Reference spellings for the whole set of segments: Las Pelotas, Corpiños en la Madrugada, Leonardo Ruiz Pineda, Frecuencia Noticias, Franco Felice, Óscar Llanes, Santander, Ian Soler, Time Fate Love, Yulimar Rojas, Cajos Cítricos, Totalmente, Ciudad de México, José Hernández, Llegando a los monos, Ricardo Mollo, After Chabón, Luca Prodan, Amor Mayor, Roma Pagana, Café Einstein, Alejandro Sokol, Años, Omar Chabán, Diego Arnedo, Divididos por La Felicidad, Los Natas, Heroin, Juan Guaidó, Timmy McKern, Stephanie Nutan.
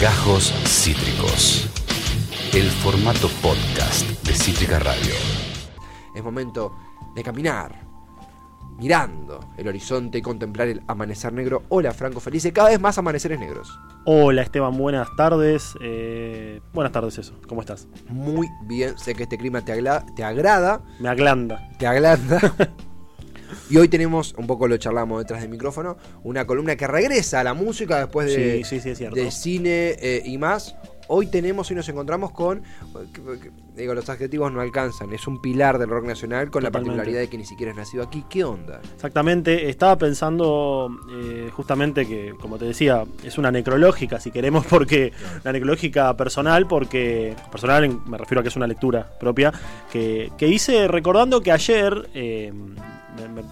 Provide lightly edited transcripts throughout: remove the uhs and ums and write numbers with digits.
Cajos Cítricos, el formato podcast de Cítrica Radio. Es momento de caminar, mirando el horizonte y contemplar el amanecer negro. Hola, Franco Felice, cada vez más amaneceres negros. Hola, Esteban, buenas tardes. Buenas tardes, eso. ¿Cómo estás? Muy bien, sé que este clima te agrada. Me aglanda. Te aglanda. Y hoy tenemos, un poco lo charlamos detrás del micrófono, una columna que regresa a la música después de, de cine y más. Hoy tenemos y nos encontramos con, digo, los adjetivos no alcanzan, es un pilar del rock nacional con Totalmente. La particularidad de que ni siquiera es nacido aquí. ¿Qué onda? Exactamente, estaba pensando justamente que, como te decía, es una necrológica, si queremos, porque una necrológica personal, porque personal me refiero a que es una lectura propia, que hice recordando que ayer...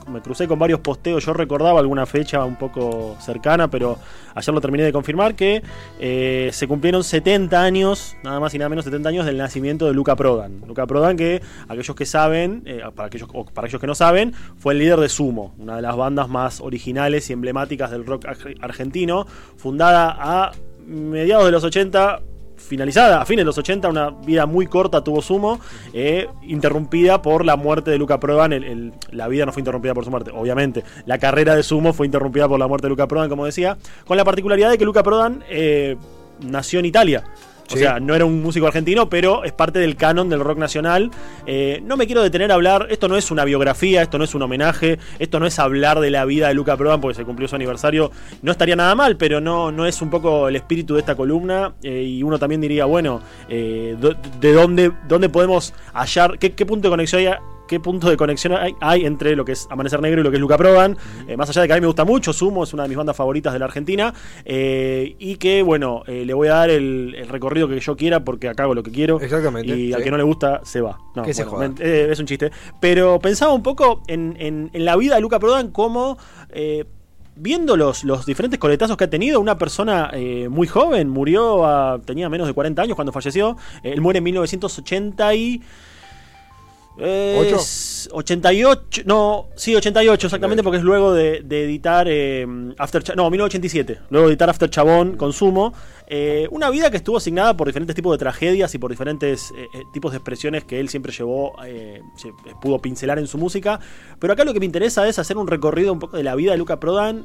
Me crucé con varios posteos. Yo recordaba alguna fecha un poco cercana, pero ayer lo terminé de confirmar que se cumplieron 70 años, nada más y nada menos 70 años del nacimiento de Luca Prodan. Luca Prodan, que aquellos que saben, para aquellos que no saben, fue el líder de Sumo, una de las bandas más originales y emblemáticas del rock argentino, fundada a mediados de los 80. Finalizada a fines de los 80, una vida muy corta tuvo Sumo, interrumpida por la muerte de Luca Prodan. La vida no fue interrumpida por su muerte, obviamente. La carrera de Sumo fue interrumpida por la muerte de Luca Prodan, como decía, con la particularidad de que Luca Prodan nació en Italia. O sea, no era un músico argentino, pero es parte del canon del rock nacional. No me quiero detener a hablar, esto no es una biografía, esto no es un homenaje, esto no es hablar de la vida de Luca Prodan porque se cumplió su aniversario. No estaría nada mal, pero no es un poco el espíritu de esta columna. Y uno también diría, bueno, ¿de dónde podemos hallar? ¿Qué punto de conexión hay? ¿Qué punto de conexión hay entre lo que es Amanecer Negro y lo que es Luca Prodan? Más allá de que a mí me gusta mucho, Sumo es una de mis bandas favoritas de la Argentina. Y que, bueno, le voy a dar el recorrido que yo quiera porque acá hago lo que quiero. Exactamente. Y al que no le gusta, se va. No, que se joda. Es un chiste. Pero pensaba un poco en la vida de Luca Prodan como... viendo los diferentes coletazos que ha tenido, una persona muy joven, tenía menos de 40 años cuando falleció. Él muere en 1980 y... 88 exactamente, porque es luego de editar After Chabón, 1987, luego de editar After Chabón con Sumo. Una vida que estuvo asignada por diferentes tipos de tragedias y por diferentes tipos de expresiones que él siempre pudo pincelar en su música, pero acá lo que me interesa es hacer un recorrido un poco de la vida de Luca Prodan,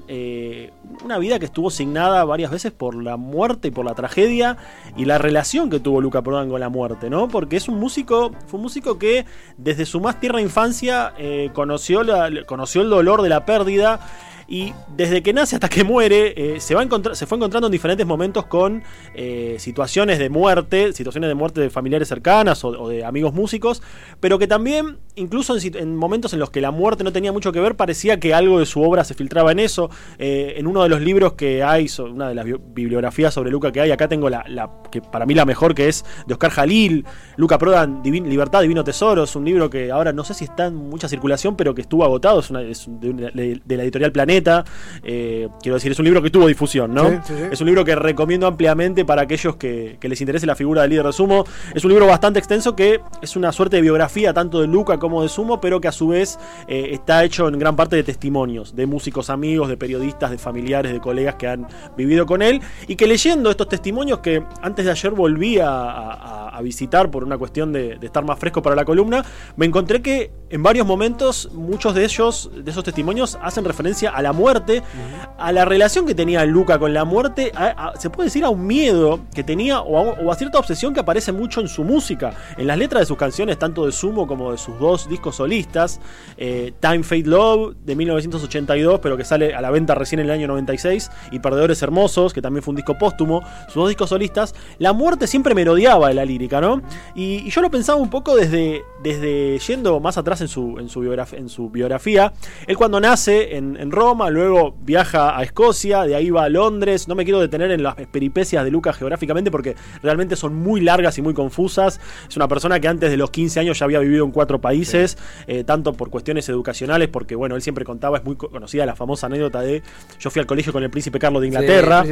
una vida que estuvo asignada varias veces por la muerte y por la tragedia y la relación que tuvo Luca Prodan con la muerte, ¿no? Porque fue un músico que desde su más tierna infancia conoció el dolor de la pérdida. Y desde que nace hasta que muere, se fue encontrando en diferentes momentos con situaciones de muerte de familiares cercanas o de amigos músicos, pero que también, incluso en momentos en los que la muerte no tenía mucho que ver, parecía que algo de su obra se filtraba en eso. En uno de los libros que hay, una de las bibliografías sobre Luca que hay, acá tengo la que para mí la mejor, que es de Oscar Jalil, Luca Prodan, Libertad, Divino Tesoro. Es un libro que ahora no sé si está en mucha circulación, pero que estuvo agotado, es de la editorial Planeta. Quiero decir, es un libro que tuvo difusión, ¿no? Sí, sí, sí. Es un libro que recomiendo ampliamente para aquellos que les interese la figura del líder de Sumo. Es un libro bastante extenso que es una suerte de biografía tanto de Luca como de Sumo, pero que a su vez está hecho en gran parte de testimonios de músicos amigos, de periodistas, de familiares, de colegas que han vivido con él, y que leyendo estos testimonios, que antes de ayer volví a visitar por una cuestión de estar más fresco para la columna, me encontré que en varios momentos muchos de esos testimonios hacen referencia a la muerte, a la relación que tenía Luca con la muerte, se puede decir a un miedo que tenía o a cierta obsesión que aparece mucho en su música, en las letras de sus canciones, tanto de Sumo como de sus dos discos solistas, Time Fate Love de 1982, pero que sale a la venta recién en el año 96, y Perdedores Hermosos, que también fue un disco póstumo. Sus dos discos solistas, la muerte siempre merodeaba de la lírica, ¿no? Y yo lo pensaba un poco desde yendo más atrás en su biografía. Él, cuando nace en Roma, luego viaja a Escocia, de ahí va a Londres. No me quiero detener en las peripecias de Luca geográficamente porque realmente son muy largas y muy confusas. Es una persona que antes de los 15 años ya había vivido en 4 países, sí. Tanto por cuestiones educacionales, porque bueno, él siempre contaba, es muy conocida la famosa anécdota de: yo fui al colegio con el príncipe Carlos de Inglaterra. Sí,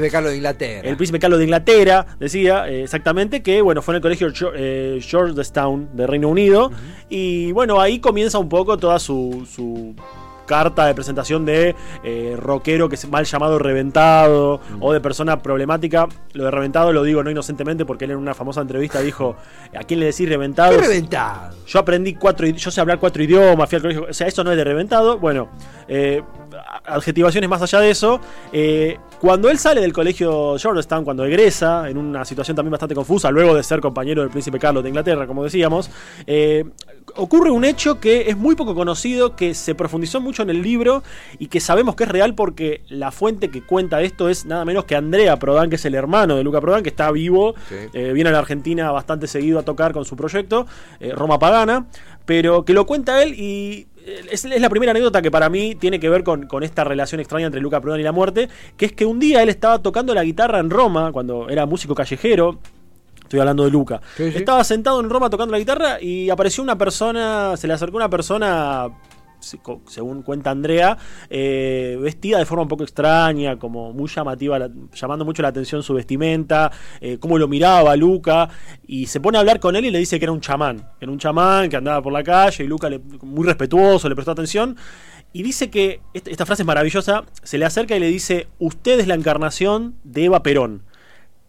el príncipe Carlos de Inglaterra, decía exactamente, que bueno, fue en el colegio Gordonstoun de Reino Unido. Y bueno, ahí comienza un poco toda su carta de presentación de rockero que es mal llamado reventado, o de persona problemática. Lo de reventado lo digo no inocentemente, porque él en una famosa entrevista dijo: ¿a quién le decís reventado? ¿Qué reventado? Yo aprendí yo sé hablar 4 idiomas, fui al colegio. O sea, eso no es de reventado. Bueno, adjetivaciones más allá de eso. Cuando él sale del colegio Gordonstoun, cuando egresa, en una situación también bastante confusa, luego de ser compañero del príncipe Carlos de Inglaterra, como decíamos, ocurre un hecho que es muy poco conocido, que se profundizó mucho en el libro y que sabemos que es real porque la fuente que cuenta esto es nada menos que Andrea Prodan, que es el hermano de Luca Prodan, que está vivo, sí. Viene a la Argentina bastante seguido a tocar con su proyecto, Roma Pagana, pero que lo cuenta él y... Es la primera anécdota que para mí tiene que ver con esta relación extraña entre Luca Prodan y la muerte, que es que un día él estaba tocando la guitarra en Roma, cuando era músico callejero. Estoy hablando de Luca. Sí, sí. Estaba sentado en Roma tocando la guitarra y apareció una persona, se le acercó una persona, según cuenta Andrea, vestida de forma un poco extraña, como muy llamativa, llamando mucho la atención su vestimenta, cómo lo miraba Luca, y se pone a hablar con él y le dice que era un chamán, que andaba por la calle, y Luca, muy respetuoso, le prestó atención y dice que, esta frase es maravillosa, se le acerca y le dice: usted es la encarnación de Eva Perón.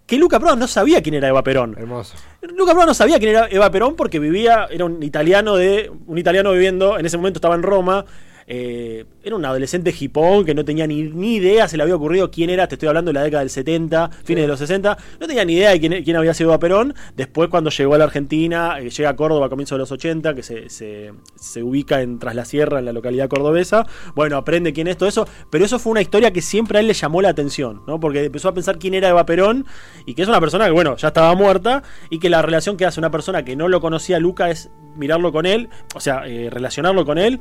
Que Luca Prodan no sabía quién era Eva Perón. Hermoso. Luca Prodan no sabía quién era Eva Perón porque vivía, era un italiano viviendo, en ese momento estaba en Roma, era un adolescente hipón que no tenía ni idea, se le había ocurrido quién era, te estoy hablando de la década del 70, fines de los 60, no tenía ni idea de quién había sido Eva Perón. Después, cuando llegó a la Argentina, llega a Córdoba a comienzos de los 80, que se ubica en Tras la Sierra, en la localidad cordobesa, bueno, aprende quién es todo eso, pero eso fue una historia que siempre a él le llamó la atención, ¿no? Porque empezó a pensar quién era Eva Perón y que es una persona que, bueno, ya estaba muerta, y que la relación que hace una persona que no lo conocía Luca es mirarlo con él, o sea, relacionarlo con él,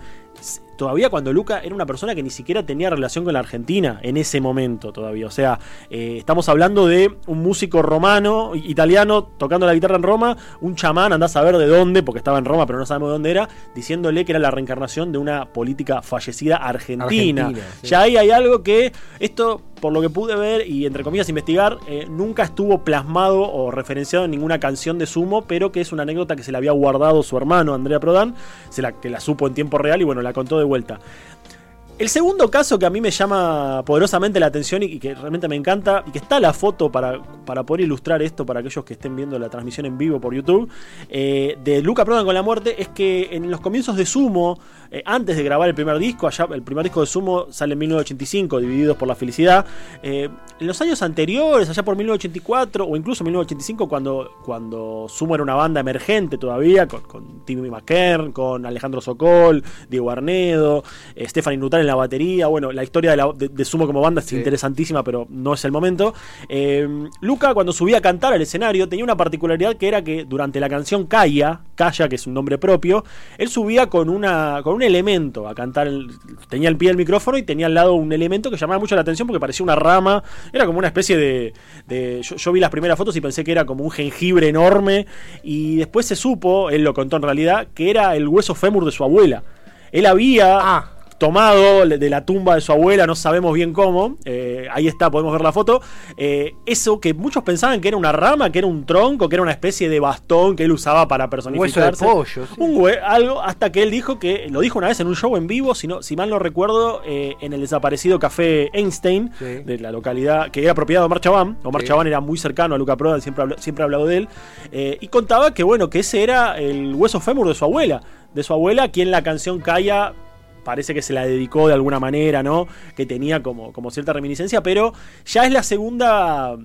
todavía cuando Luca era una persona que ni siquiera tenía relación con la Argentina en ese momento todavía. O sea, estamos hablando de un músico romano, italiano, tocando la guitarra en Roma, un chamán, andás a ver de dónde, porque estaba en Roma pero no sabemos de dónde era, diciéndole que era la reencarnación de una política fallecida argentina. Sí. Ya ahí hay algo que esto, por lo que pude ver y entre comillas investigar, nunca estuvo plasmado o referenciado en ninguna canción de Sumo, pero que es una anécdota que se la había guardado su hermano Andrea Prodan, que la supo en tiempo real y bueno, la contó de vuelta. El segundo caso que a mí me llama poderosamente la atención y que realmente me encanta, y que está la foto para poder ilustrar esto para aquellos que estén viendo la transmisión en vivo por YouTube, de Luca Prodan con la muerte, es que en los comienzos de Sumo, antes de grabar el primer disco, el primer disco de Sumo sale en 1985, Divididos por La Felicidad, en los años anteriores, allá por 1984 o incluso 1985, cuando Sumo era una banda emergente todavía, con Timmy McKern, con Alejandro Sokol, Diego Arnedo, Stephanie Nutan en la batería. Bueno, la historia de Sumo como banda es interesantísima, pero no es el momento. Luca, cuando subía a cantar al escenario, tenía una particularidad que era que durante la canción Calla, que es un nombre propio, él subía con un elemento a cantar, tenía al pie el micrófono y tenía al lado un elemento que llamaba mucho la atención porque parecía una rama, era como una especie de yo vi las primeras fotos y pensé que era como un jengibre enorme, y después se supo, él lo contó en realidad, que era el hueso fémur de su abuela. Él había... tomado de la tumba de su abuela, no sabemos bien cómo, ahí está, podemos ver la foto, eso que muchos pensaban que era una rama, que era un tronco, que era una especie de bastón que él usaba para personificarse, hueso de pollo, sí. Algo, hasta que él dijo que, lo dijo una vez en un show en vivo, si mal no recuerdo, en el desaparecido Café Einstein, sí, de la localidad, que era propiedad de Omar Chabán, era muy cercano a Luca Prodan, siempre ha hablado de él, y contaba que bueno, que ese era el hueso fémur de su abuela, quien la canción Calla parece que se la dedicó de alguna manera, ¿no? Que tenía como cierta reminiscencia, pero ya es la segunda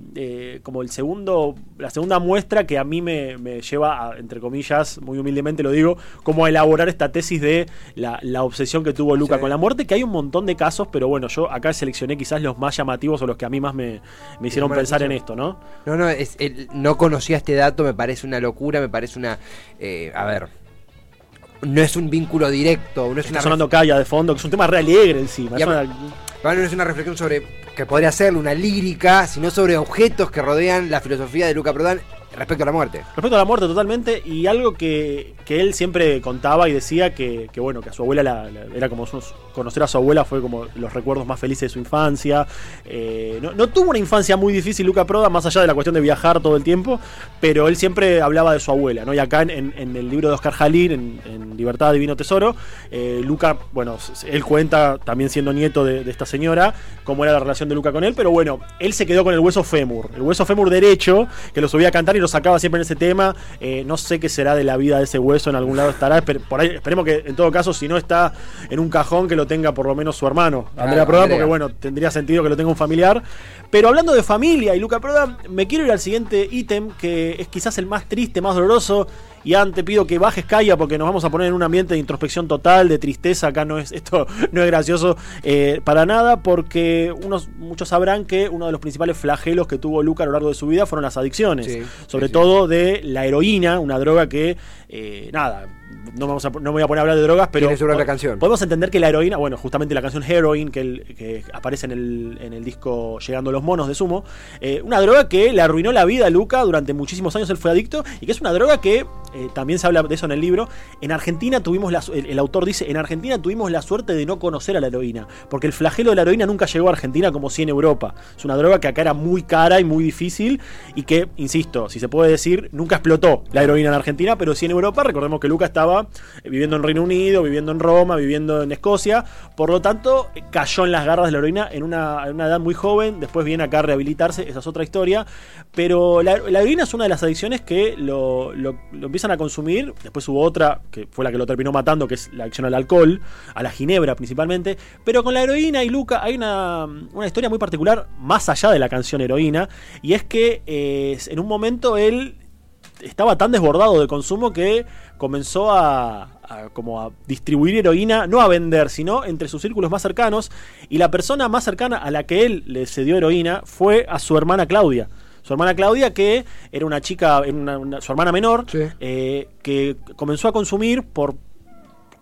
muestra que a mí me lleva a, entre comillas, muy humildemente lo digo, como a elaborar esta tesis de la obsesión que tuvo Luca con la muerte, que hay un montón de casos, pero bueno, yo acá seleccioné quizás los más llamativos o los que a mí más me hicieron pensar en esto, ¿no? No conocía este dato, me parece una locura, no es un vínculo directo, no es está sonando Calla de fondo, que es un tema re alegre encima. No es una reflexión sobre que podría ser una lírica, sino sobre objetos que rodean la filosofía de Luca Prodan respecto a la muerte. Totalmente, y algo que que él siempre contaba y decía que bueno, que a su abuela era como conocer a su abuela fue como los recuerdos más felices de su infancia. No tuvo una infancia muy difícil Luca Prodan, más allá de la cuestión de viajar todo el tiempo, pero él siempre hablaba de su abuela, ¿no? Y acá en el libro de Oscar Jalil, en Libertad, Divino Tesoro, Luca, bueno, él cuenta, también siendo nieto de esta señora, cómo era la relación de Luca con él, pero bueno, él se quedó con el hueso fémur derecho, que lo subía a cantar y lo sacaba siempre en ese tema. No sé qué será de la vida de ese hueso, en algún lado estará, por ahí, esperemos que en todo caso, si no está en un cajón, que lo tenga por lo menos su hermano, Andrea Prodan, porque bueno, tendría sentido que lo tenga un familiar. Pero hablando de familia y Luca Prodan, me quiero ir al siguiente ítem, que es quizás el más triste, más doloroso. Y antes pido que bajes, Calla, porque nos vamos a poner en un ambiente de introspección total, de tristeza. Acá no es gracioso para nada, porque muchos sabrán que uno de los principales flagelos que tuvo Luca a lo largo de su vida fueron las adicciones, sobre todo de la heroína, una droga que, no me voy a poner a hablar de drogas, pero podemos entender que la heroína, bueno, justamente la canción Heroin, que aparece en el disco Llegando a los Monos de Sumo, una droga que le arruinó la vida a Luca durante muchísimos años. Él fue adicto, y que es una droga que también se habla de eso en el libro. En Argentina tuvimos el autor dice, en Argentina tuvimos la suerte de no conocer a la heroína, porque el flagelo de la heroína nunca llegó a Argentina como sí en Europa. Es una droga que acá era muy cara y muy difícil, y que, insisto, si se puede decir, nunca explotó la heroína en Argentina, pero sí en Europa. Recordemos que Luca estaba viviendo en Reino Unido, viviendo en Roma, viviendo en Escocia, por lo tanto cayó en las garras de la heroína en una edad muy joven. Después viene acá a rehabilitarse, esa es otra historia, pero la heroína es una de las adicciones que lo empiezan a consumir. Después hubo otra que fue la que lo terminó matando, que es la adicción al alcohol, a la ginebra principalmente, pero con la heroína y Luca hay una historia muy particular, más allá de la canción Heroína, y es que en un momento él estaba tan desbordado de consumo que comenzó a distribuir heroína, no a vender, sino entre sus círculos más cercanos, y la persona más cercana a la que él le cedió heroína fue a su hermana Claudia. Su hermana Claudia, que era una chica, su hermana menor, sí, que comenzó a consumir por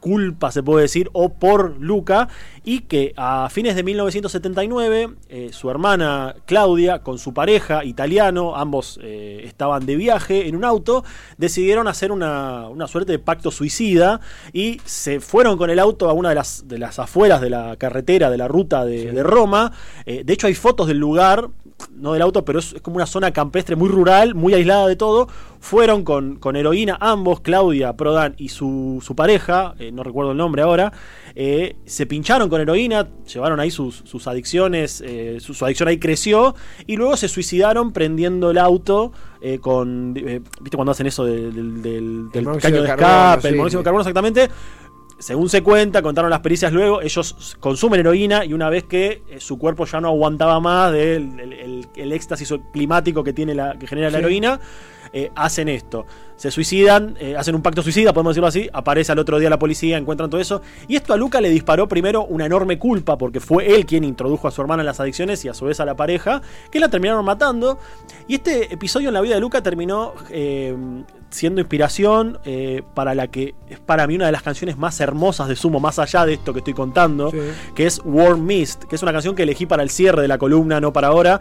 culpa, se puede decir, o por Luca, y que a fines de 1979 su hermana Claudia con su pareja italiano, ambos estaban de viaje en un auto, decidieron hacer una suerte de pacto suicida, y se fueron con el auto a una de las afueras de la carretera, de la ruta de Roma. De hecho hay fotos del lugar, no del auto, pero es como una zona campestre muy rural, muy aislada de todo. Fueron con heroína ambos, Claudia Prodan y su pareja, no recuerdo el nombre ahora, se pincharon con heroína, llevaron ahí sus adicciones, su adicción ahí creció, y luego se suicidaron prendiendo el auto ¿viste cuando hacen eso del caño de escape, el monóxido de carbono, exactamente? Según se cuenta, contaron las pericias luego, ellos consumen heroína, y una vez que su cuerpo ya no aguantaba más del éxtasis climático que genera la heroína, hacen esto. Se suicidan, hacen un pacto suicida, podemos decirlo así. Aparece al otro día la policía, encuentran todo eso. Y esto a Luca le disparó primero una enorme culpa, porque fue él quien introdujo a su hermana en las adicciones, y a su vez a la pareja, que la terminaron matando. Y este episodio en la vida de Luca terminó siendo inspiración para la que es para mí una de las canciones más hermosas de Sumo, más allá de esto que estoy contando, que es Warm Mist, que es una canción que elegí para el cierre de la columna, no para ahora.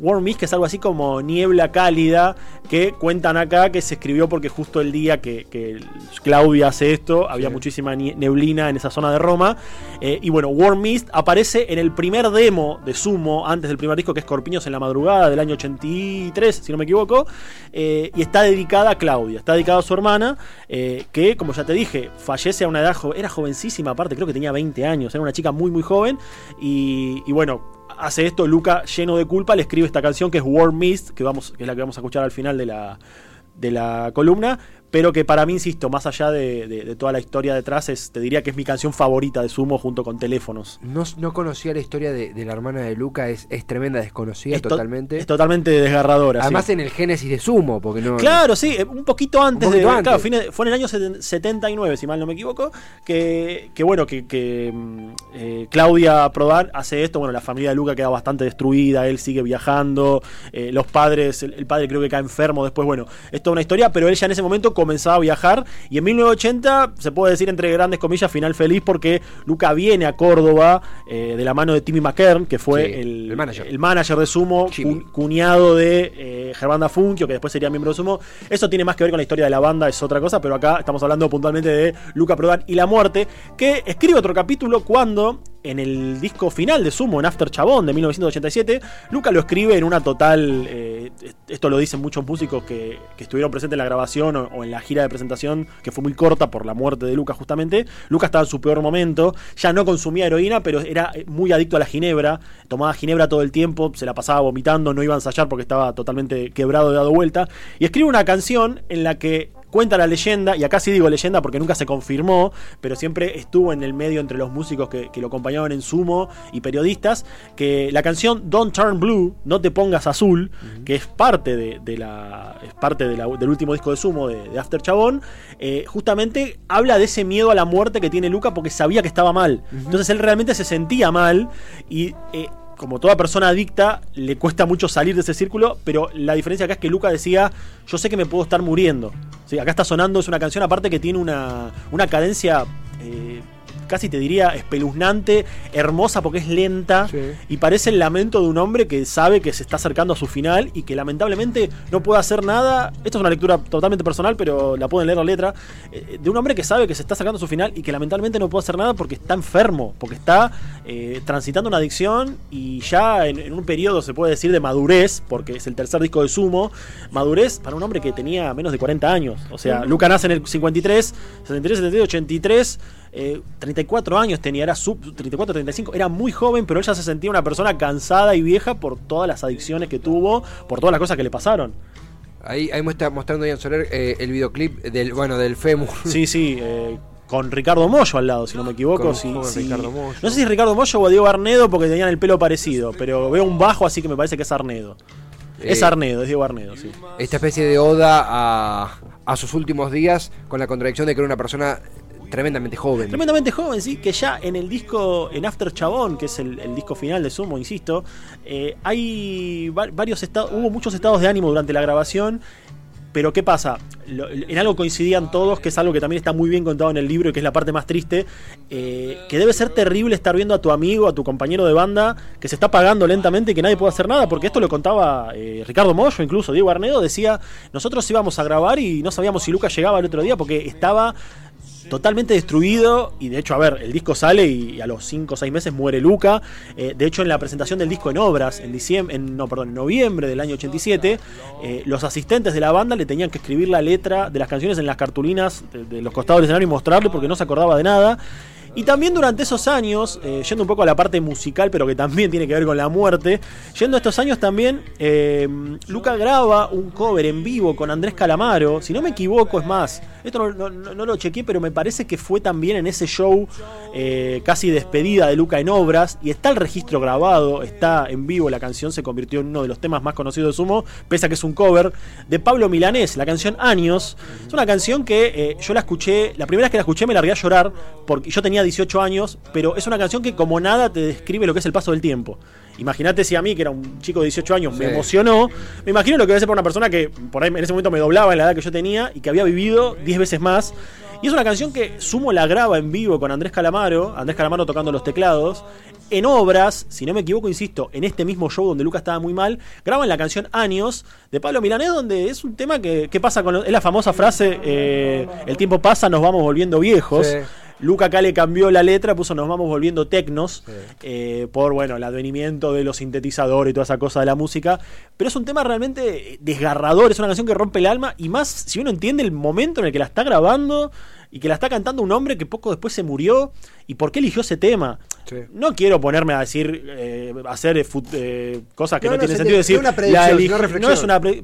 Warm Mist, que es algo así como niebla cálida, que cuentan acá que se escribió porque justo el día que Claudia hace esto había muchísima neblina en esa zona de Roma, y bueno, Warm Mist aparece en el primer demo de Sumo antes del primer disco, que es Corpiños en la Madrugada, del año 83 si no me equivoco, y está dedicada a Claudia, está dedicada a su hermana, que, como ya te dije, fallece a una edad era jovencísima, aparte creo que tenía 20 años, era una chica muy muy joven, y bueno, hace esto. Luca, lleno de culpa, le escribe esta canción, que es Warm Mist, que es la que vamos a escuchar al final de la columna, pero que para mí, insisto, más allá de toda la historia detrás, te diría que es mi canción favorita de Sumo, junto con Teléfonos. No conocía la historia de la hermana de Luca, es tremenda, desconocida, totalmente. Es totalmente desgarradora. Además, en el génesis de Sumo, porque no... Claro, sí, un poquito antes. Claro, fue en el año 79, si mal no me equivoco, que Claudia Prodan hace esto. Bueno, la familia de Luca queda bastante destruida, él sigue viajando, los padres, el padre creo que cae enfermo después, bueno, es toda una historia, pero él ya en ese momento comenzaba a viajar, y en 1980 se puede decir, entre grandes comillas, final feliz, porque Luca viene a Córdoba de la mano de Timmy McKern, que fue el manager de Sumo, cuñado de Germán Funchio, que después sería miembro de Sumo. Eso tiene más que ver con la historia de la banda, es otra cosa, pero acá estamos hablando puntualmente de Luca Prodan y la muerte, que escribe otro capítulo cuando, en el disco final de Sumo, en After Chabón de 1987, Luca lo escribe en una total... esto lo dicen muchos músicos que estuvieron presentes en la grabación o en la gira de presentación, que fue muy corta por la muerte de Luca justamente. Luca estaba en su peor momento, ya no consumía heroína, pero era muy adicto a la ginebra, tomaba ginebra todo el tiempo, se la pasaba vomitando, no iba a ensayar porque estaba totalmente quebrado de dado vuelta, y escribe una canción en la que cuenta la leyenda, y acá sí digo leyenda porque nunca se confirmó, pero siempre estuvo en el medio entre los músicos que lo acompañaban en Sumo y periodistas, que la canción Don't Turn Blue, No Te Pongas Azul, que es parte del último disco de Sumo, de After Chabón, justamente habla de ese miedo a la muerte que tiene Luca porque sabía que estaba mal. Entonces él realmente se sentía mal y... como toda persona adicta, le cuesta mucho salir de ese círculo, pero la diferencia acá es que Luca decía, yo sé que me puedo estar muriendo. ¿Sí? Acá está sonando, es una canción aparte que tiene una cadencia, casi te diría espeluznante, hermosa porque es lenta, sí, y parece el lamento de un hombre que sabe que se está acercando a su final y que lamentablemente no puede hacer nada. Esto es una lectura totalmente personal, pero la pueden leer la letra, de un hombre que sabe que se está acercando a su final y que lamentablemente no puede hacer nada porque está enfermo, porque está transitando una adicción, y ya en un periodo, se puede decir, de madurez, porque es el tercer disco de Sumo, madurez para un hombre que tenía menos de 40 años, o sea, sí. Luca nace en el 53, 73, 73, 83, 34 años tenía, era sub 34, 35, era muy joven, pero ella se sentía una persona cansada y vieja por todas las adicciones que tuvo, por todas las cosas que le pasaron. Ahí está mostrando Ian Soler el videoclip del fémur. Sí, sí, con Ricardo Mollo al lado, si no me equivoco. No sé si es Ricardo Mollo o Diego Arnedo, porque tenían el pelo parecido, pero veo un bajo, así que me parece que es Arnedo. Es Diego Arnedo, sí. Esta especie de oda a sus últimos días, con la contradicción de que era una persona... Tremendamente joven, sí, que ya en el disco, en After Chabón, que es el disco final de Sumo, insisto, hay varios estados, hubo muchos estados de ánimo durante la grabación, pero ¿qué pasa? En algo coincidían todos, que es algo que también está muy bien contado en el libro y que es la parte más triste, que debe ser terrible estar viendo a tu amigo, a tu compañero de banda, que se está apagando lentamente y que nadie puede hacer nada, porque esto lo contaba Ricardo Mollo, incluso Diego Arnedo decía, nosotros íbamos a grabar y no sabíamos si Luca llegaba el otro día porque estaba... totalmente destruido, y de hecho, a ver, el disco sale y a los 5 o 6 meses muere Luca. De hecho, en la presentación del disco en Obras, en noviembre del año 87, los asistentes de la banda le tenían que escribir la letra de las canciones en las cartulinas de los costados del escenario y mostrarle porque no se acordaba de nada. Y también durante esos años, yendo un poco a la parte musical, pero que también tiene que ver con la muerte, yendo a estos años también, Luca graba un cover en vivo con Andrés Calamaro, si no me equivoco, es más, esto no lo chequeé, pero me parece que fue también en ese show casi despedida de Luca en Obras, y está el registro grabado, está en vivo, la canción se convirtió en uno de los temas más conocidos de Sumo, pese a que es un cover, de Pablo Milanés, la canción Años. Es una canción que yo la escuché, la primera vez que la escuché me largué a llorar, porque yo tenía 18 años, pero es una canción que como nada te describe lo que es el paso del tiempo. Imagínate si a mí, que era un chico de 18 años, sí, me emocionó, me imagino lo que debe ser para una persona que por ahí en ese momento me doblaba en la edad que yo tenía y que había vivido 10 veces más. Y es una canción que Sumo la graba en vivo con Andrés Calamaro tocando los teclados. En Obras, si no me equivoco, insisto, en este mismo show donde Luca estaba muy mal, graban la canción Años de Pablo Milanés, donde es un tema que pasa con... es la famosa frase, el tiempo pasa, nos vamos volviendo viejos. Sí. Luca acá le cambió la letra, puso nos vamos volviendo tecnos, sí, por el advenimiento de los sintetizadores y toda esa cosa de la música, pero es un tema realmente desgarrador, es una canción que rompe el alma, y más si uno entiende el momento en el que la está grabando y que la está cantando un hombre que poco después se murió, y por qué eligió ese tema. Sí. No quiero ponerme a decir cosas que no tienen sentido decir.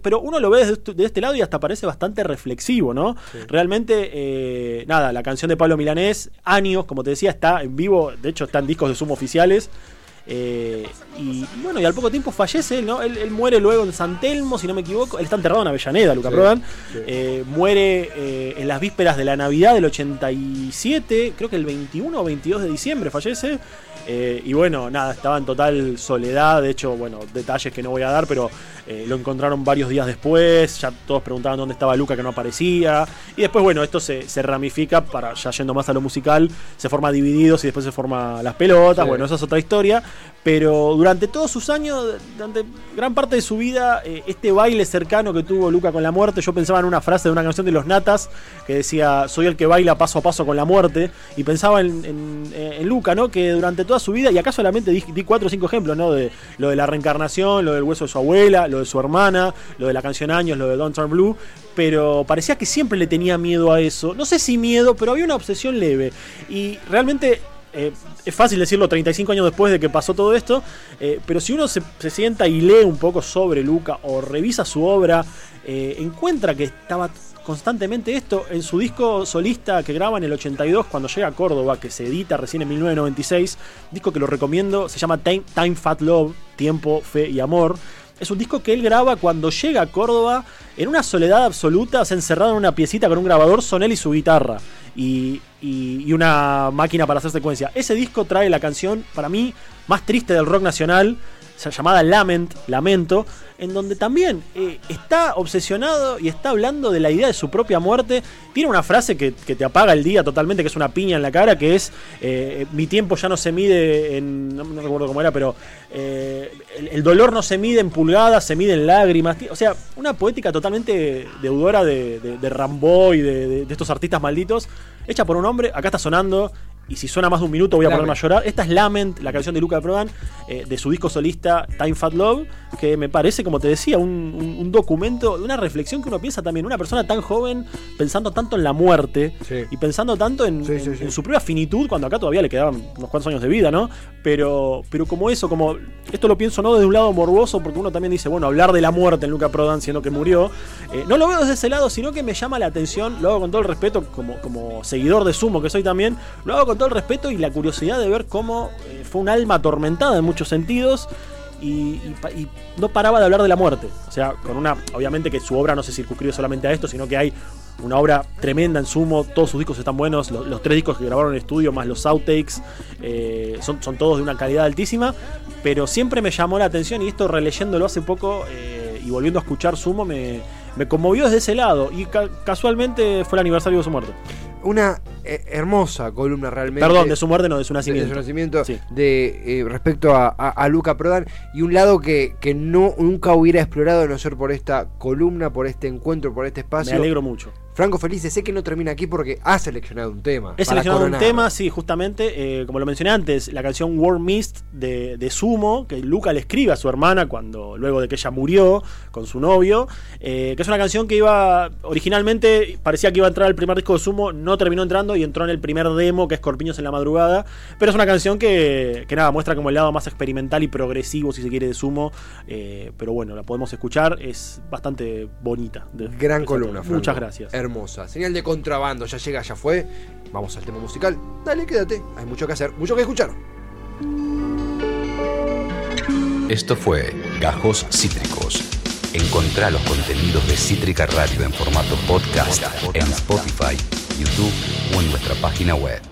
Pero uno lo ve desde este lado y hasta parece bastante reflexivo, ¿no? Sí. Realmente, la canción de Pablo Milanés, Años, como te decía, está en vivo, de hecho están discos de Sumo oficiales. Y al poco tiempo fallece, ¿no? Él muere luego en San Telmo, si no me equivoco. Él está enterrado en Avellaneda, Luca Prodan. Sí. Muere en las vísperas de la Navidad del 87, creo que el 21 o 22 de diciembre fallece. Estaba en total soledad. De hecho, detalles que no voy a dar, pero lo encontraron varios días después. Ya todos preguntaban dónde estaba Luca, que no aparecía. Y después, esto se ramifica para, ya yendo más a lo musical, se forma Divididos y después se forma Las Pelotas. Sí. Esa es otra historia. Pero durante todos sus años, durante gran parte de su vida, este baile cercano que tuvo Luca con la muerte, yo pensaba en una frase de una canción de Los Natas que decía: soy el que baila paso a paso con la muerte. Y pensaba en Luca, ¿no? Que durante toda su vida, y acá solamente di 4 o 5 ejemplos, ¿no? De lo de la reencarnación, lo del hueso de su abuela, lo de su hermana, lo de la canción Años, lo de Don't Turn Blue. Pero parecía que siempre le tenía miedo a eso. No sé si miedo, pero había una obsesión leve. Y realmente es fácil decirlo 35 años después de que pasó todo esto, pero si uno se sienta y lee un poco sobre Luca o revisa su obra, encuentra que estaba constantemente esto. En su disco solista que graba en el 82, cuando llega a Córdoba, que se edita recién en 1996, disco que lo recomiendo, se llama Time Fate Love, Tiempo, Fe y Amor. Es un disco que él graba cuando llega a Córdoba, en una soledad absoluta, se encerrado en una piecita con un grabador, son él y su guitarra y una máquina para hacer secuencia. Ese disco trae la canción, para mí, más triste del rock nacional, llamada Lamento, en donde también está obsesionado y está hablando de la idea de su propia muerte. Tiene una frase que te apaga el día totalmente, que es una piña en la cara, que es mi tiempo ya no se mide en... no recuerdo cómo era, pero el dolor no se mide en pulgadas, se mide en lágrimas. O sea, una poética totalmente deudora de Rambo y de estos artistas malditos, hecha por un hombre. Acá está sonando, y si suena más de un minuto voy a ponerme a llorar. Esta es Lament, la canción de Luca Prodan, de su disco solista Time Fate Love, que me parece, como te decía, un documento, una reflexión que uno piensa también. Una persona tan joven pensando tanto en la muerte, sí, y pensando tanto en su propia finitud, cuando acá todavía le quedaban unos cuantos años de vida, ¿no? Pero como eso, como esto lo pienso no desde un lado morboso, porque uno también dice, bueno, hablar de la muerte en Luca Prodan siendo que murió, no lo veo desde ese lado, sino que me llama la atención. Lo hago con todo el respeto, como seguidor de Sumo que soy también, lo hago con todo el respeto y la curiosidad de ver cómo fue un alma atormentada en muchos sentidos y no paraba de hablar de la muerte. O sea, con una, obviamente que su obra no se circunscribe solamente a esto, sino que hay una obra tremenda en Sumo, todos sus discos están buenos, los 3 discos que grabaron en estudio más los outtakes son todos de una calidad altísima, pero siempre me llamó la atención, y esto releyéndolo hace poco y volviendo a escuchar Sumo me conmovió desde ese lado, y casualmente fue el aniversario de su muerte. Una hermosa columna realmente. Perdón, de su muerte no, de su nacimiento. De su nacimiento, sí. Respecto a Luca Prodan. Y un lado que no, nunca hubiera explorado, a no ser por esta columna, por este encuentro, por este espacio. Me alegro mucho. Franco Felice, sé que no termina aquí porque ha seleccionado un tema. He seleccionado un tema, sí, justamente, como lo mencioné antes, la canción Warm Mist de Sumo, que Luca le escribe a su hermana luego de que ella murió con su novio, que es una canción que originalmente parecía que iba a entrar al primer disco de Sumo, no terminó entrando y entró en el primer demo, que es Corpiños en la Madrugada, pero es una canción que muestra como el lado más experimental y progresivo, si se quiere, de Sumo, pero bueno, la podemos escuchar, es bastante bonita. Gran columna, Franco. Muchas gracias. Hermosa. Señal de contrabando, ya llega, ya fue. Vamos al tema musical. Dale, quédate. Hay mucho que hacer, mucho que escuchar. Esto fue Cajos Cítricos. Encontrá los contenidos de Cítrica Radio en formato podcast en Spotify, YouTube o en nuestra página web.